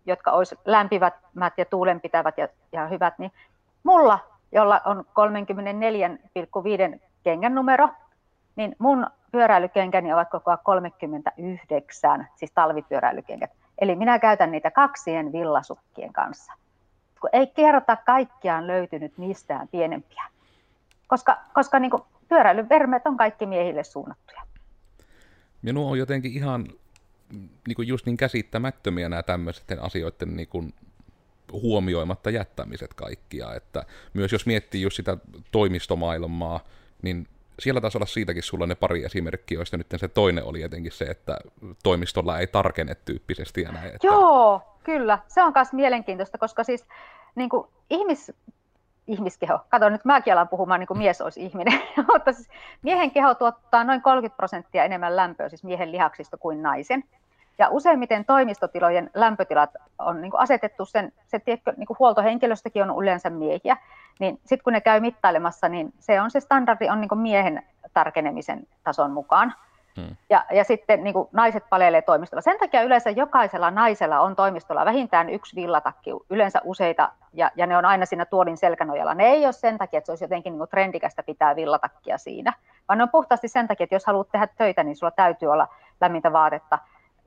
jotka olisi lämpivät ja tuulenpitävät ja, ja hyvät, niin mulla, jolla on kolmekymmentäneljä pilkku viisi kengän numero, niin mun pyöräilykenkäni ovat koko kolmekymmentäyhdeksän, siis talvipyöräilykengät. Eli minä käytän niitä kaksien villasukkien kanssa. Kun ei kerta kaikkiaan löytynyt mistään pienempiä, koska, koska niin kuin pyöräilyvermeet on kaikki miehille suunnattuja. Minua on jotenkin ihan niin kuin just niin käsittämättömiä nämä tämmöisten asioiden niin kuin huomioimatta jättämiset kaikkia, että myös jos miettii just sitä toimistomaailmaa, niin siellä taisi olla siitäkin sulla ne pari esimerkkiä, joista nyt se toinen oli jotenkin se, että toimistolla ei tarkene tyyppisesti ja näin. Että... Joo, kyllä. Se on myös mielenkiintoista, koska siis niin kuin ihmis... ihmiskeho, kato nyt mäkin alan puhumaan niin kuin mies olisi ihminen, mutta siis miehen keho tuottaa noin kolmekymmentä prosenttia enemmän lämpöä, siis miehen lihaksista kuin naisen. Ja useimmiten toimistotilojen lämpötilat on niin kuin asetettu sen, se tiedätkö, niin kuin huoltohenkilöstökin on yleensä miehiä, niin sitten kun ne käy mittailemassa, niin se on se standardi on niin kuin miehen tarkenemisen tason mukaan. Hmm. Ja, ja sitten niin kuin naiset palelee toimistolla. Sen takia yleensä jokaisella naisella on toimistolla vähintään yksi villatakki, yleensä useita, ja, ja ne on aina siinä tuolin selkänojalla. Ne ei ole sen takia, että se olisi jotenkin niin kuin trendikästä pitää villatakkia siinä, vaan ne on puhtaasti sen takia, että jos haluat tehdä töitä, niin sulla täytyy olla lämmintä vaatetta.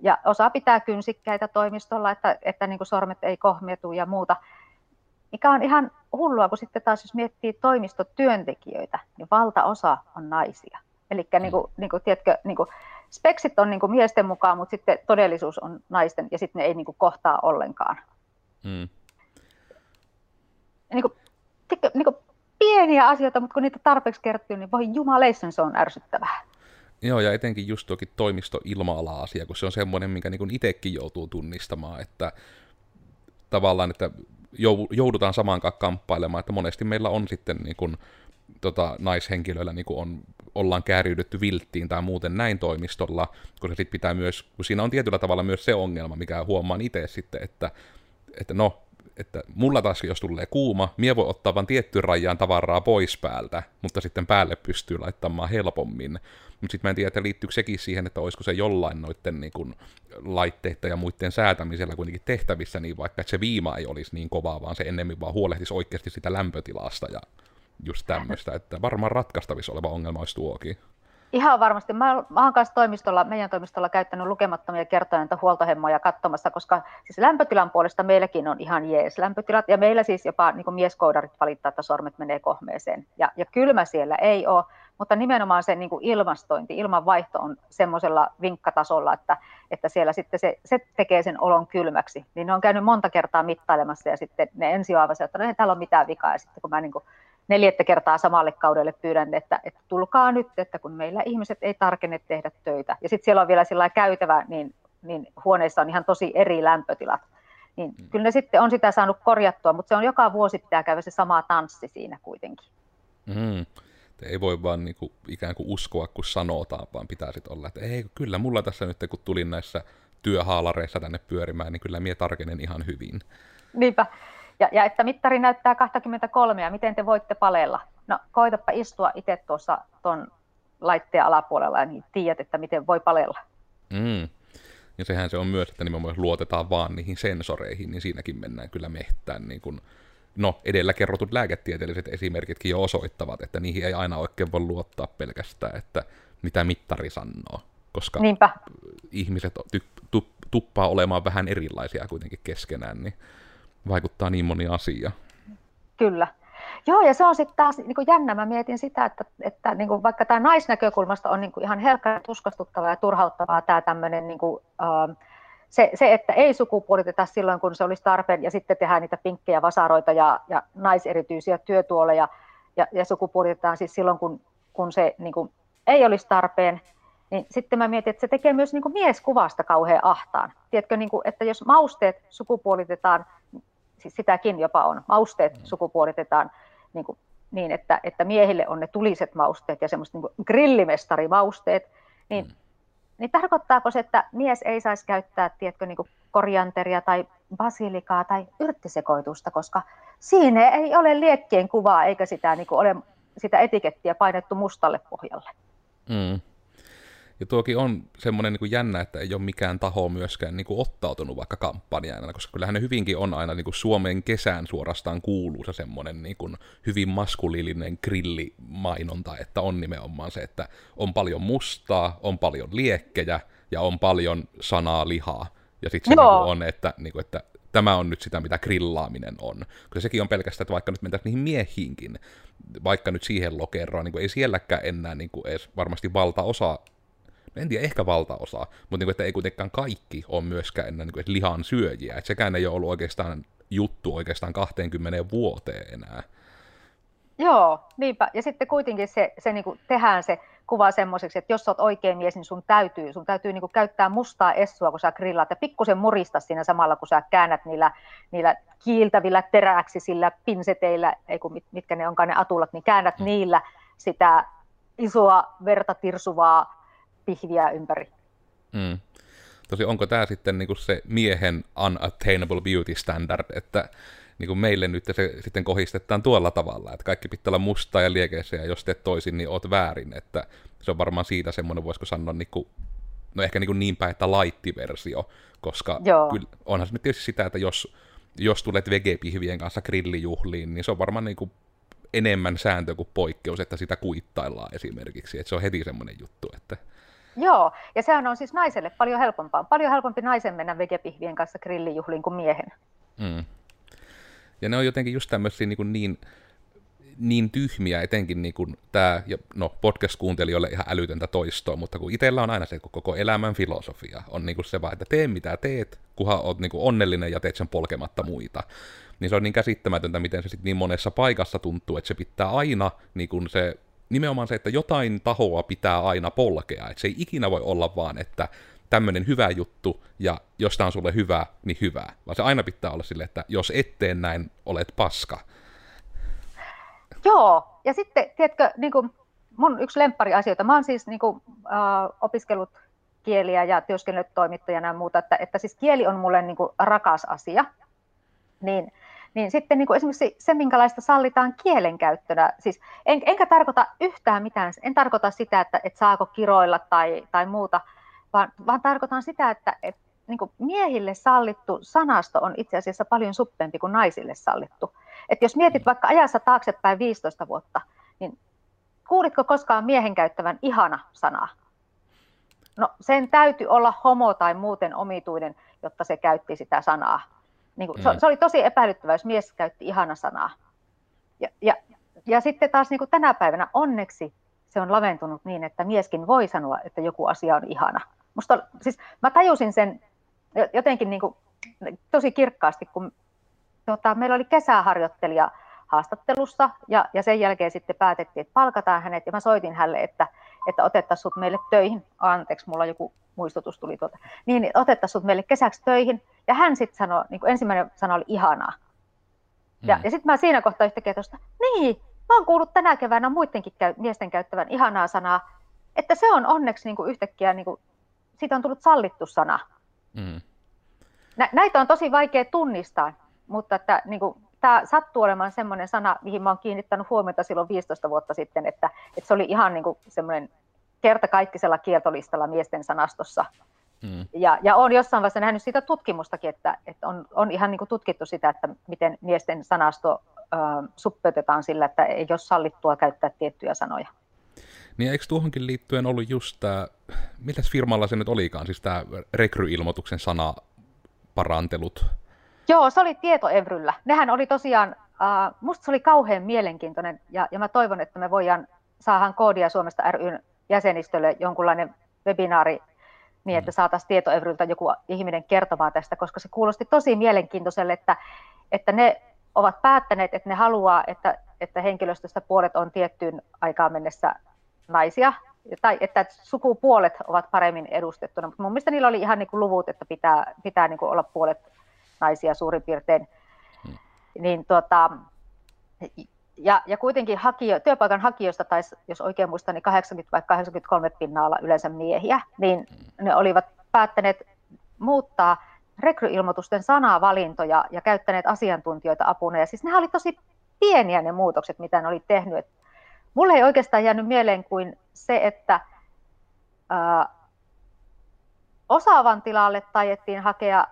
Ja osa pitää kynsikkäitä toimistolla, että, että niin kuin sormet ei kohmetu ja muuta, mikä on ihan hullua, kun sitten taas jos miettii toimistotyöntekijöitä, niin valtaosa on naisia. Eli niin kuin, niin kuin, tiedätkö, niin kuin, speksit on niin kuin miesten mukaan, mutta sitten todellisuus on naisten ja sitten ne ei niin kuin kohtaa ollenkaan. Mm. Niin kuin, tiedätkö, niin kuin pieniä asioita, mutta kun niitä tarpeeksi kertyy, niin voi jumaleissa se on ärsyttävää. Joo, ja etenkin just tuokin toimistoilma-ala-asia, kun se on semmoinen, minkä niin kuin itsekin joutuu tunnistamaan, että tavallaan, että joudutaan samaankaan kamppailemaan, että monesti meillä on sitten niin kuin, tota, naishenkilöillä niin kuin on, ollaan kääriydytty vilttiin tai muuten näin toimistolla, kun se sit pitää myös, kun siinä on tietyllä tavalla myös se ongelma, mikä huomaan itse sitten, että, että no, että mulla taas jos tulee kuuma, mie voi ottaa vain tiettyyn rajaan tavaraa pois päältä, mutta sitten päälle pystyy laittamaan helpommin. Mutta sitten mä en tiedä, että liittyykö sekin siihen, että olisiko se jollain noiden niin kun, laitteiden ja muiden säätämisellä kuitenkin tehtävissä, niin vaikka että se viima ei olisi niin kovaa, vaan se ennemmin vaan huolehtisi oikeasti sitä lämpötilasta ja just tämmöistä, että varmaan ratkaistavissa oleva ongelma olisi tuokin. Ihan varmasti. Mä, mä oon kanssa toimistolla, meidän toimistolla käyttänyt lukemattomia kertoja näitä huoltohemmoja katsomassa, koska siis lämpötilan puolesta meilläkin on ihan jees lämpötilat, ja meillä siis jopa niin kuin mieskoudarit valittaa, että sormet menee kohmeeseen, ja, ja kylmä siellä ei ole, mutta nimenomaan se niin kuin ilmastointi, ilmanvaihto on semmoisella vinkkatasolla, että, että siellä sitten se, se tekee sen olon kylmäksi, niin ne on käynyt monta kertaa mittailemassa, ja sitten ne ensin on aivan se, että no ei täällä ole mitään vikaa, ja sitten kun mä niin kuin neljättä kertaa samalle kaudelle pyydän, että, että tulkaa nyt, että kun meillä ihmiset ei tarkene tehdä töitä. Ja sitten siellä on vielä sillä käytävä, niin, niin huoneissa on ihan tosi eri lämpötilat. Niin mm. Kyllä ne sitten on sitä saanut korjattua, mutta se on joka vuosi pitää käydä se sama tanssi siinä kuitenkin. Mm. Ei voi vaan niinku ikään kuin uskoa, kun sanotaan, vaan pitää sitten olla, että ei, kyllä mulla tässä nyt, kun tulin näissä työhaalareissa tänne pyörimään, niin kyllä mie tarkenen ihan hyvin. Niinpä. Ja, ja että mittari näyttää kaksikymmentäkolme ja miten te voitte palella? No koitapa istua itse tuossa tuon laitteen alapuolella, niin tiedät, että miten voi palella. Mm. Ja sehän se on myös, että nimenomaan luotetaan vaan niihin sensoreihin, niin siinäkin mennään kyllä mehtään. Niin kun, no edellä kerrotut lääketieteelliset esimerkitkin jo osoittavat, että niihin ei aina oikein voi luottaa pelkästään, että mitä mittari sanoo. Koska niinpä. Ihmiset tuppaa olemaan vähän erilaisia kuitenkin keskenään, niin vaikuttaa niin moni asia. Kyllä. Joo, ja se on sitten taas niin kuin jännä. Mä mietin sitä, että, että niin kuin vaikka tämä naisnäkökulmasta on niin kuin ihan helkkää tuskastuttavaa ja turhauttavaa tämä tämmöinen, niin kuin, äh, se, se, että ei sukupuoliteta silloin, kun se olisi tarpeen, ja sitten tehdään niitä pinkkejä vasaroita ja, ja naiserityisiä työtuoleja, ja, ja sukupuolitetaan siis silloin, kun, kun se niin kuin ei olisi tarpeen. Niin sitten mä mietin, että se tekee myös niin kuin mieskuvasta kauhean ahtaan. Tiedätkö, niin kuin, että jos mausteet sukupuolitetaan, siis sitäkin jopa on, mausteet sukupuolitetaan, niin kuin niin että, että miehille on ne tuliset mausteet ja semmoiset niin grillimestarimausteet, niin, mm. niin tarkoittaako se, että mies ei saisi käyttää, tiedätkö, niin kuin korianteria tai basilikaa tai yrttisekoitusta, koska siinä ei ole liekkien kuvaa eikä sitä, niin kuin ole sitä etikettiä painettu mustalle pohjalle. Mm. Ja tuokin on semmoinen niin kuin jännä, että ei ole mikään taho myöskään niin kuin ottautunut vaikka kampanjana, koska kyllähän ne hyvinkin on aina niin kuin Suomen kesään suorastaan kuuluu se semmoinen niin kuin hyvin maskuliininen grillimainonta, että on nimenomaan se, että on paljon mustaa, on paljon liekkejä ja on paljon sanaa lihaa. Ja sitten se niin kuin on, että, niin kuin, että tämä on nyt sitä, mitä grillaaminen on. Koska sekin on pelkästään, että vaikka nyt mentäisiin niihin miehiinkin, vaikka nyt siihen lokeroon, niin kuin ei sielläkään enää niin kuin edes varmasti valtaosa. En tiedä, ehkä valtaosa, mutta että ei kuitenkaan kaikki ole myöskään enää lihan syöjiä. Että sekään ei ole ollut oikeastaan juttu oikeastaan kaksikymmentä vuoteen enää. Joo, niinpä. Ja sitten kuitenkin se, se niin kuin tehdään se kuva semmoiseksi, että jos olet oikein mies, niin sun täytyy, sun täytyy niin kuin käyttää mustaa essua, kun sä grillaat. Ja pikkusen murista siinä samalla, kun sä käännät niillä, niillä kiiltävillä teräksisillä pinseteillä, ei kun mitkä ne onkaan ne atulat, niin käännät mm. niillä sitä isoa verta tirsuvaa pihviä ympäri. Mm. Tosi onko tämä sitten niinku se miehen unattainable beauty standard, että niinku meille nyt se sitten kohdistetaan tuolla tavalla, että kaikki pitää olla mustaa ja liekeissä, ja jos teet toisin, niin oot väärin, että se on varmaan siitä semmoinen, voisiko sanoa, niinku, no ehkä niinku niin päin, että light-versio, koska kyllä, onhan se nyt tietysti sitä, että jos, jos tulet vegepihvien kanssa grillijuhliin, niin se on varmaan niinku enemmän sääntö kuin poikkeus, että sitä kuittaillaan esimerkiksi, että se on heti semmoinen juttu, että joo, ja sehän on siis naiselle paljon helpompaa. Paljon helpompi naisen mennä vegepihvien kanssa grillijuhliin kuin miehen. Mm. Ja ne on jotenkin just tämmöisiä niin, niin, niin tyhmiä, etenkin niin kuin tämä, no podcast-kuuntelijoille ihan älytöntä toistoa, mutta kun itsellä on aina se, kun koko elämän filosofia on niin kuin se vaan, että tee mitä teet, kunhan oot niin kuin onnellinen ja teet sen polkematta muita. Niin se on niin käsittämätöntä, miten se sitten niin monessa paikassa tuntuu, että se pitää aina niin kuin se nimenomaan se, että jotain tahoa pitää aina polkea, että se ei ikinä voi olla vaan, että tämmöinen hyvä juttu, ja jos tämä on sulle hyvä, niin hyvä. Vaan se aina pitää olla silleen, että jos et tee näin, olet paska. Joo, ja sitten, tiedätkö, niin kuin mun yksi lemppariasioita, mä oon siis niin kuin, äh, opiskellut kieliä ja työskennellyt toimittajana ja muuta, että, että siis kieli on mulle niin kuin rakas asia, niin Niin sitten niin kuin esimerkiksi se, minkälaista sallitaan kielenkäyttönä, siis en, enkä tarkoita yhtään mitään, en tarkoita sitä, että, että saako kiroilla tai, tai muuta, vaan, vaan tarkoitan sitä, että, että niin kuin miehille sallittu sanasto on itse asiassa paljon suppempi kuin naisille sallittu. Että jos mietit vaikka ajassa taaksepäin viisitoista vuotta, niin kuulitko koskaan miehen käyttävän ihana sanaa? No sen täytyy olla homo tai muuten omituinen, jotta se käytti sitä sanaa. Niin kuin, mm. se, se oli tosi epäilyttävää, jos mies käytti ihana sanaa. Ja, ja, ja sitten taas niin kuin tänä päivänä onneksi se on laventunut niin, että mieskin voi sanoa, että joku asia on ihana. Musta, siis, mä tajusin sen jotenkin niin kuin, tosi kirkkaasti, kun tota, meillä oli kesäharjoittelija haastattelussa ja, ja sen jälkeen sitten päätettiin, että palkataan hänet ja mä soitin hänelle, että, että otettaisiin sut meille töihin. Anteeksi, mulla joku muistutus tuli tuolta. Niin, otettaisiin sut meille kesäksi töihin. Ja hän sitten sanoi, niin ensimmäinen sana oli ihanaa. Ja, mm. ja sitten mä siinä kohtaa yhtäkkiä tuosta, niin, mä oon kuullut tänä keväänä muidenkin käy, miesten käyttävän ihanaa sanaa, että se on onneksi niin kuin yhtäkkiä, niin kuin, siitä on tullut sallittu sana. Mm. Nä, näitä on tosi vaikea tunnistaa, mutta että, niin kuin, tämä sattuu olemaan semmoinen sana, mihin mä oon kiinnittänyt huomiota silloin viisitoista vuotta sitten, että, että se oli ihan niin kuin semmoinen kertakaikkisella kieltolistalla miesten sanastossa. Mm. Ja, ja olen jossain vaiheessa nähnyt siitä tutkimustakin, että, että on, on ihan niin kuin tutkittu sitä, että miten miesten sanasto äh, suppeutetaan sillä, että ei ole sallittua käyttää tiettyjä sanoja. Niin eikö tuohonkin liittyen ollut just tämä, mitäs firmalla se nyt olikaan, siis tämä rekryilmoituksen sanaparantelut? Joo, se oli TietoEvryllä. Nehän oli tosiaan, äh, musta se oli kauhean mielenkiintoinen ja, ja mä toivon, että me voidaan saadaan Koodia Suomesta ry:n jäsenistölle jonkunlainen webinaari, niin, että saataisiin TietoEvryltä joku ihminen kertomaan tästä, koska se kuulosti tosi mielenkiintoiselle, että, että ne ovat päättäneet, että ne haluaa, että, että henkilöstöstä puolet on tiettyyn aikaan mennessä naisia, tai että sukupuolet ovat paremmin edustettuna. Mutta mun mielestä niillä oli ihan niin kuin luvut, että pitää, pitää niin kuin olla puolet naisia suurin piirtein. Hmm. Niin, tuota, Ja, ja kuitenkin hakijo, työpaikan hakijoista taisi, jos oikein muistan, niin kahdeksankymmentä vai kahdeksankymmentäkolme pinnalla yleensä miehiä, niin ne olivat päättäneet muuttaa rekryilmoitusten sanavalintoja ja käyttäneet asiantuntijoita apuna. Ja siis nehän oli tosi pieniä ne muutokset, mitä ne oli tehnyt. Et mulle ei oikeastaan jäänyt mieleen kuin se, että ää, osaavan tilalle taidettiin hakea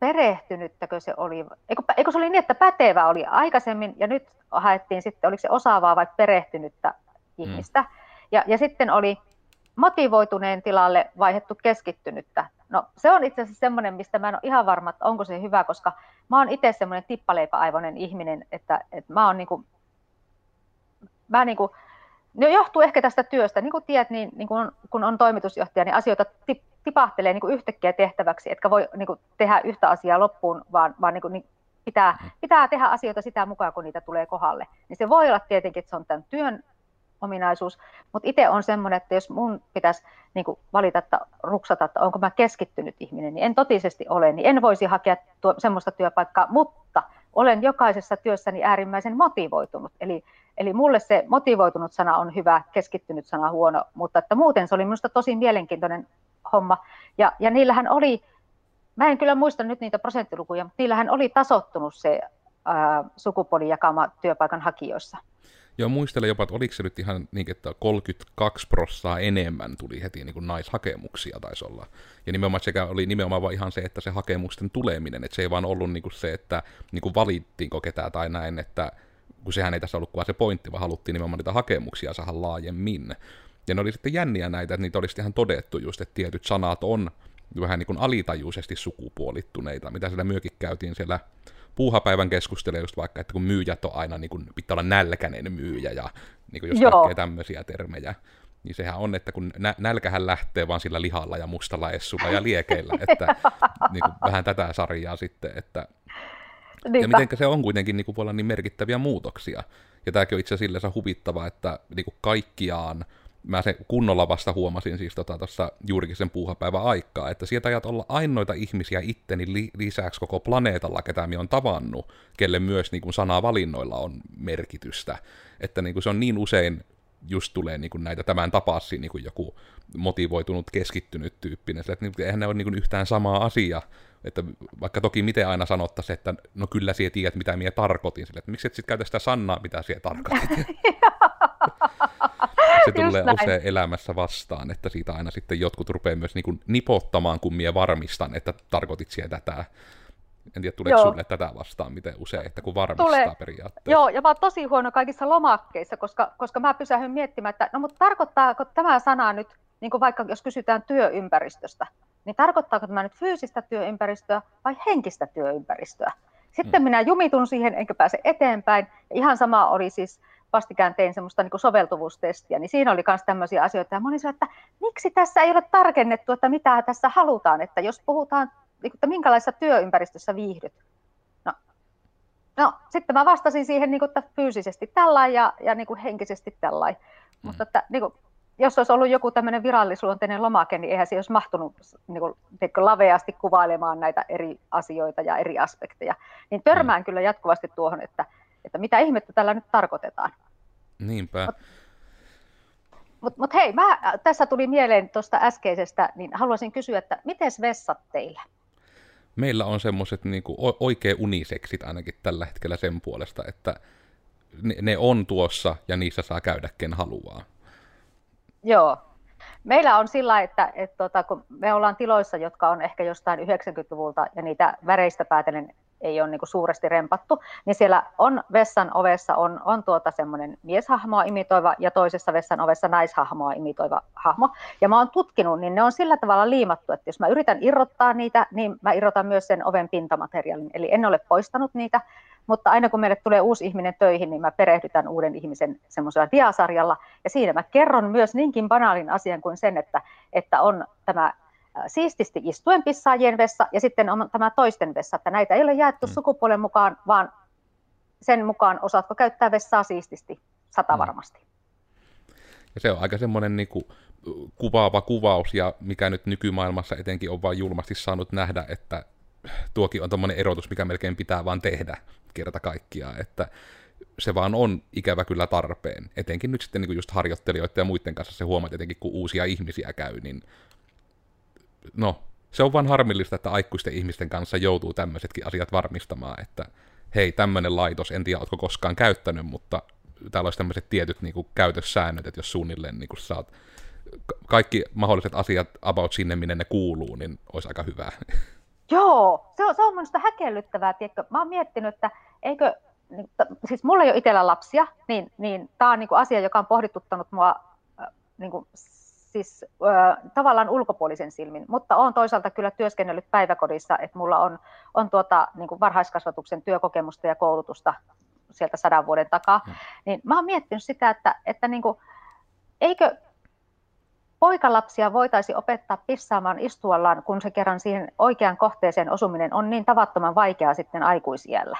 perehtynyttäkö se oli, eikö, eikö se oli niin, että pätevä oli aikaisemmin ja nyt haettiin sitten, oliko se osaavaa vai perehtynyttä ihmistä. Mm. Ja, ja sitten oli motivoituneen tilalle vaihdettu keskittynyttä. No se on itse asiassa semmoinen, mistä mä en ole ihan varma, että onko se hyvä, koska mä oon itse semmoinen tippaleipäaivoinen ihminen, että, että mä oon niinku, mä niinku, ne johtuu ehkä tästä työstä. Niin kuin tiedät, niin, niin kun, on, kun on toimitusjohtaja, niin asioita tippaa. tipahtelee niin kuin yhtäkkiä tehtäväksi, etkä voi niin kuin tehdä yhtä asiaa loppuun, vaan, vaan niin kuin, niin pitää, pitää tehdä asioita sitä mukaan, kun niitä tulee kohdalle. Niin se voi olla tietenkin, että se on tämän työn ominaisuus, mutta itse on semmoinen, että jos mun pitäisi niin kuin valita, että ruksata, että onko mä keskittynyt ihminen, niin en totisesti ole, niin en voisi hakea tuo, semmoista työpaikkaa, mutta olen jokaisessa työssäni äärimmäisen motivoitunut. Eli, eli mulle se motivoitunut sana on hyvä, keskittynyt sana huono, mutta että muuten se oli minusta tosi mielenkiintoinen homma. Ja, ja niillähän oli, mä en kyllä muista nyt niitä prosenttilukuja, mutta niillähän oli tasoittunut se ää, sukupuolijakauma työpaikan hakijoissa. Joo, muistelen jopa, että oliko se nyt ihan niin, että kolmekymmentäkaksi prosenttia enemmän tuli heti niin kuin naishakemuksia taisi olla. Ja nimenomaan sekä oli nimenomaan vaan ihan se, että se hakemusten tuleminen, että se ei vaan ollut niin kuin se, että niin kuin valittiinko ketään tai näin, että kun sehän ei tässä ollut kuva se pointti, vaan haluttiin nimenomaan niitä hakemuksia saada laajemmin. Ja ne oli sitten jänniä näitä, että niitä olisi ihan todettu just, että tietyt sanat on vähän niin kuin alitajuisesti sukupuolittuneita, mitä siellä myökin käytiin siellä puuhapäivän keskustelua just vaikka, että kun myyjät on aina, niin kuin, pitää olla nälkäinen myyjä ja niin kuin just kaikkea tämmöisiä termejä, niin sehän on, että kun nä- nälkähän lähtee vaan sillä lihalla ja mustalla essulla ja liekeillä, että niin kuin, vähän tätä sarjaa sitten, että ja mitenkä se on kuitenkin niin kuin, voi olla niin merkittäviä muutoksia. Ja tämäkin on itse asiassa huvittavaa, että niin kuin kaikkiaan mä sen kunnolla vasta huomasin siis tuossa tota, juurikin sen puuhapäivän aikaa, että sieltä ajat olla ainoita ihmisiä itteni li- lisäksi koko planeetalla, ketä minä olen tavannut, kelle myös niin kuin sanavalinnoilla on merkitystä. Että niin kuin se on niin usein just tulee niin kuin näitä tämän tapaisia niin kuin joku motivoitunut, keskittynyt tyyppinen, että niin, eihän ne ole niin kuin yhtään samaa asiaa. Että vaikka toki miten aina sanottaisiin, että no kyllä sinä tiedät, mitä minä tarkoitin sille, että miksi et sitten käytä sitä sanaa, mitä sinä tarkoitit. Se tulee usein elämässä vastaan, että siitä aina sitten jotkut rupeaa myös niin kuin nipottamaan, kun minä varmistan, että tarkoitit sinä tätä. En tiedä, tuleeko Joo. sulle tätä vastaan miten usein, että kun varmistaa tulee periaatteessa. Joo, ja mä oon tosi huono kaikissa lomakkeissa, koska, koska mä pysähdyn miettimään, että no mutta tarkoittaako tämä sana nyt, niin kuin vaikka jos kysytään työympäristöstä, niin tarkoittaako tämä nyt fyysistä työympäristöä vai henkistä työympäristöä? Sitten hmm. minä jumitun siihen, enkä pääse eteenpäin. Ja ihan sama oli siis, vastikään tein semmoista niin kuin soveltuvuustestiä, niin siinä oli myös tämmöisiä asioita. Ja mä olin sanonut, että miksi tässä ei ole tarkennettu, että mitä tässä halutaan, että jos puhutaan, että minkälaisessa työympäristössä viihdyt. No, no sitten mä vastasin siihen, niin kuin, että fyysisesti tällainen ja, ja niin kuin henkisesti tällainen. Mm. Mutta että, niin kuin, jos olisi ollut joku tämmöinen virallisluonteinen lomake, niin eihän se olisi mahtunut niin kuin, niin kuin laveasti kuvailemaan näitä eri asioita ja eri aspekteja. Niin törmään mm. kyllä jatkuvasti tuohon, että, että mitä ihmettä tällä nyt tarkoitetaan. Niinpä. Mut, mut, mut hei, mä, tässä tuli mieleen tuosta äskeisestä, niin haluaisin kysyä, että miten vessat teillä? Meillä on semmoiset niinku oikein uniseksit ainakin tällä hetkellä sen puolesta, että ne, ne on tuossa ja niissä saa käydä ken haluaa. Joo. Meillä on sillä lailla, että et, tota, kun me ollaan tiloissa, jotka on ehkä jostain yhdeksänkymmentäluvulta ja niitä väreistä päätellen ei ole niin kuin suuresti rempattu, niin siellä on vessan ovessa on, on tuota semmoinen mieshahmoa imitoiva ja toisessa vessan ovessa naishahmoa imitoiva hahmo. Ja mä oon tutkinut, niin ne on sillä tavalla liimattu, että jos mä yritän irrottaa niitä, niin mä irrotan myös sen oven pintamateriaalin. Eli en ole poistanut niitä, mutta aina kun meille tulee uusi ihminen töihin, niin mä perehdytän uuden ihmisen semmoisella diasarjalla. Ja siinä mä kerron myös niinkin banaalin asian kuin sen, että, että on tämä siististi istuen pissaajien vessa ja sitten on tämä toisten vessa, että näitä ei ole jaettu mm. sukupuolen mukaan, vaan sen mukaan osaatko käyttää vessaa siististi, sata varmasti. Ja se on aika semmoinen niin kuin kuvaava kuvaus ja mikä nyt nykymaailmassa etenkin on vaan julmasti saanut nähdä, että tuokin on tommoinen erotus, mikä melkein pitää vaan tehdä kerta kaikkiaan, että se vaan on ikävä kyllä tarpeen. Etenkin nyt sitten niin just harjoittelijoiden ja muiden kanssa se huomaa, etenkin kun uusia ihmisiä käy, niin no, se on vaan harmillista, että aikuisten ihmisten kanssa joutuu tämmöisetkin asiat varmistamaan, että hei, tämmöinen laitos, en tiedä, ootko koskaan käyttänyt, mutta täällä olisi tämmöiset tietyt niin kuin käytössäännöt, että jos suunnilleen niin kuin saat kaikki mahdolliset asiat about sinne, minne ne kuuluu, niin olisi aika hyvää. Joo, se on, se on minusta häkellyttävää, tiedätkö? Mä oon miettinyt, että eikö, siis mulla ei ole itsellä lapsia, niin, niin tämä on niin kuin asia, joka on pohdituttanut mua niin kuin, siis, äh, tavallaan ulkopuolisen silmin, mutta olen toisaalta kyllä työskennellyt päiväkodissa, että mulla on, on tuota, niin kuin varhaiskasvatuksen työkokemusta ja koulutusta sieltä sadan vuoden takaa, hmm. niin mä oon miettinyt sitä, että, että niin kuin, eikö poikalapsia voitaisiin opettaa pissaamaan istuallaan, kun se kerran siihen oikeaan kohteeseen osuminen on niin tavattoman vaikeaa sitten aikuisiällä.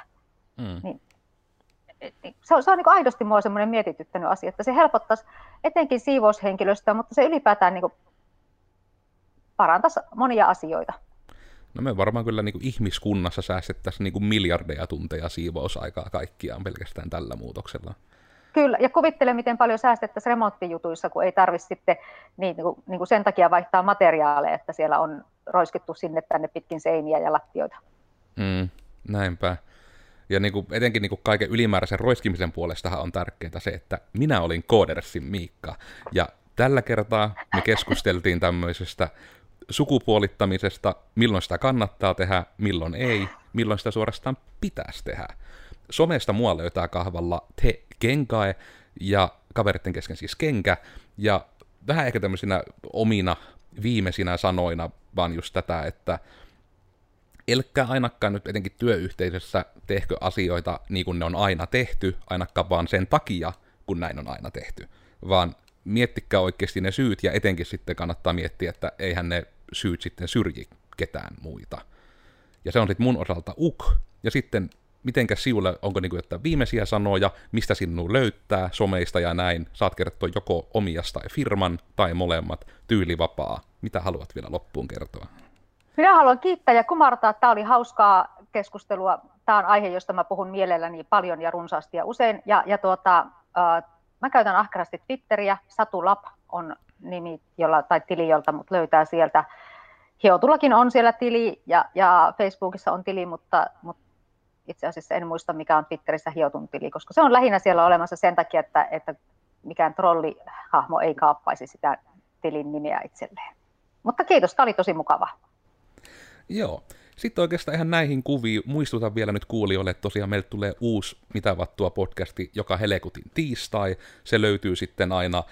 Hmm. Niin, se on, se on niin kuin aidosti mua semmoinen mietityttänyt asia, että se helpottaisi etenkin siivoushenkilöstöä, mutta se ylipäätään niin kuin parantaisi monia asioita. No me varmaan kyllä niin kuin ihmiskunnassa säästettäisiin niin kuin miljardeja tunteja siivousaikaa kaikkiaan pelkästään tällä muutoksella. Kyllä, ja kuvittele, miten paljon säästettäisiin remonttijutuissa, kun ei tarvitse sitten niin, niin kuin, niin kuin sen takia vaihtaa materiaaleja, että siellä on roiskittu sinne tänne pitkin seiniä ja lattioita. Mm, näinpä. Ja niin kuin, etenkin niin kuin kaiken ylimääräisen roiskimisen puolestahan on tärkeää se, että minä olin Koodersin Miikka. Ja tällä kertaa me keskusteltiin tämmöisestä sukupuolittamisesta, milloin sitä kannattaa tehdä, milloin ei, milloin sitä suorastaan pitäisi tehdä. Somesta mua löytää kahvalla te kenkae ja kaveritten kesken siis kenkä. Ja vähän ehkä tämmöisinä omina viimeisinä sanoina vaan just tätä, että elkkää ainakaan nyt etenkin työyhteisössä tehkö asioita niin kuin ne on aina tehty, ainakaan vaan sen takia, kun näin on aina tehty. Vaan miettikää oikeasti ne syyt, ja etenkin sitten kannattaa miettiä, että eihän ne syyt sitten syrji ketään muita. Ja se on sitten mun osalta uk. Ja sitten mitenkä sinulle, onko niin kuin, että viimeisiä sanoja, mistä sinua löytää someista ja näin, saat kertoa joko omias tai firman tai molemmat, tyylivapaa. Mitä haluat vielä loppuun kertoa? Minä haluan kiittää ja kumartaa. Tämä oli hauskaa keskustelua. Tämä on aihe, josta mä puhun mielelläni paljon ja runsaasti ja usein. Ja, ja tuota, äh, mä käytän ahkerasti Twitteriä. Satulab on nimi jolla, tai tili, jolta mut löytää sieltä. Hiotullakin on siellä tili ja, ja Facebookissa on tili, mutta, mutta itse asiassa en muista, mikä on Twitterissä Hiotun tili, koska se on lähinnä siellä olemassa sen takia, että, että mikään trollihahmo ei kaappaisi sitä tilin nimeä itselleen. Mutta kiitos, tämä oli tosi mukava. Joo. Sitten oikeastaan ihan näihin kuviin muistutan vielä nyt kuulijoille, että tosiaan meille tulee uusi Mitä vattua -podcasti joka helekutin tiistai. Se löytyy sitten aina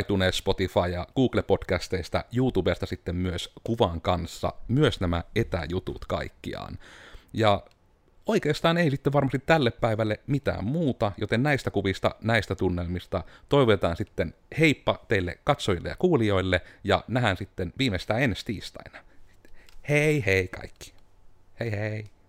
iTunes, Spotify ja Google-podcasteista, YouTubesta sitten myös kuvan kanssa, myös nämä etäjutut kaikkiaan. Ja oikeastaan ei sitten varmasti tälle päivälle mitään muuta, joten näistä kuvista, näistä tunnelmista toivotetaan sitten heippa teille katsojille ja kuulijoille, ja nähdään sitten viimeistään ensi tiistaina. Hei hei kaikki. Hei hei.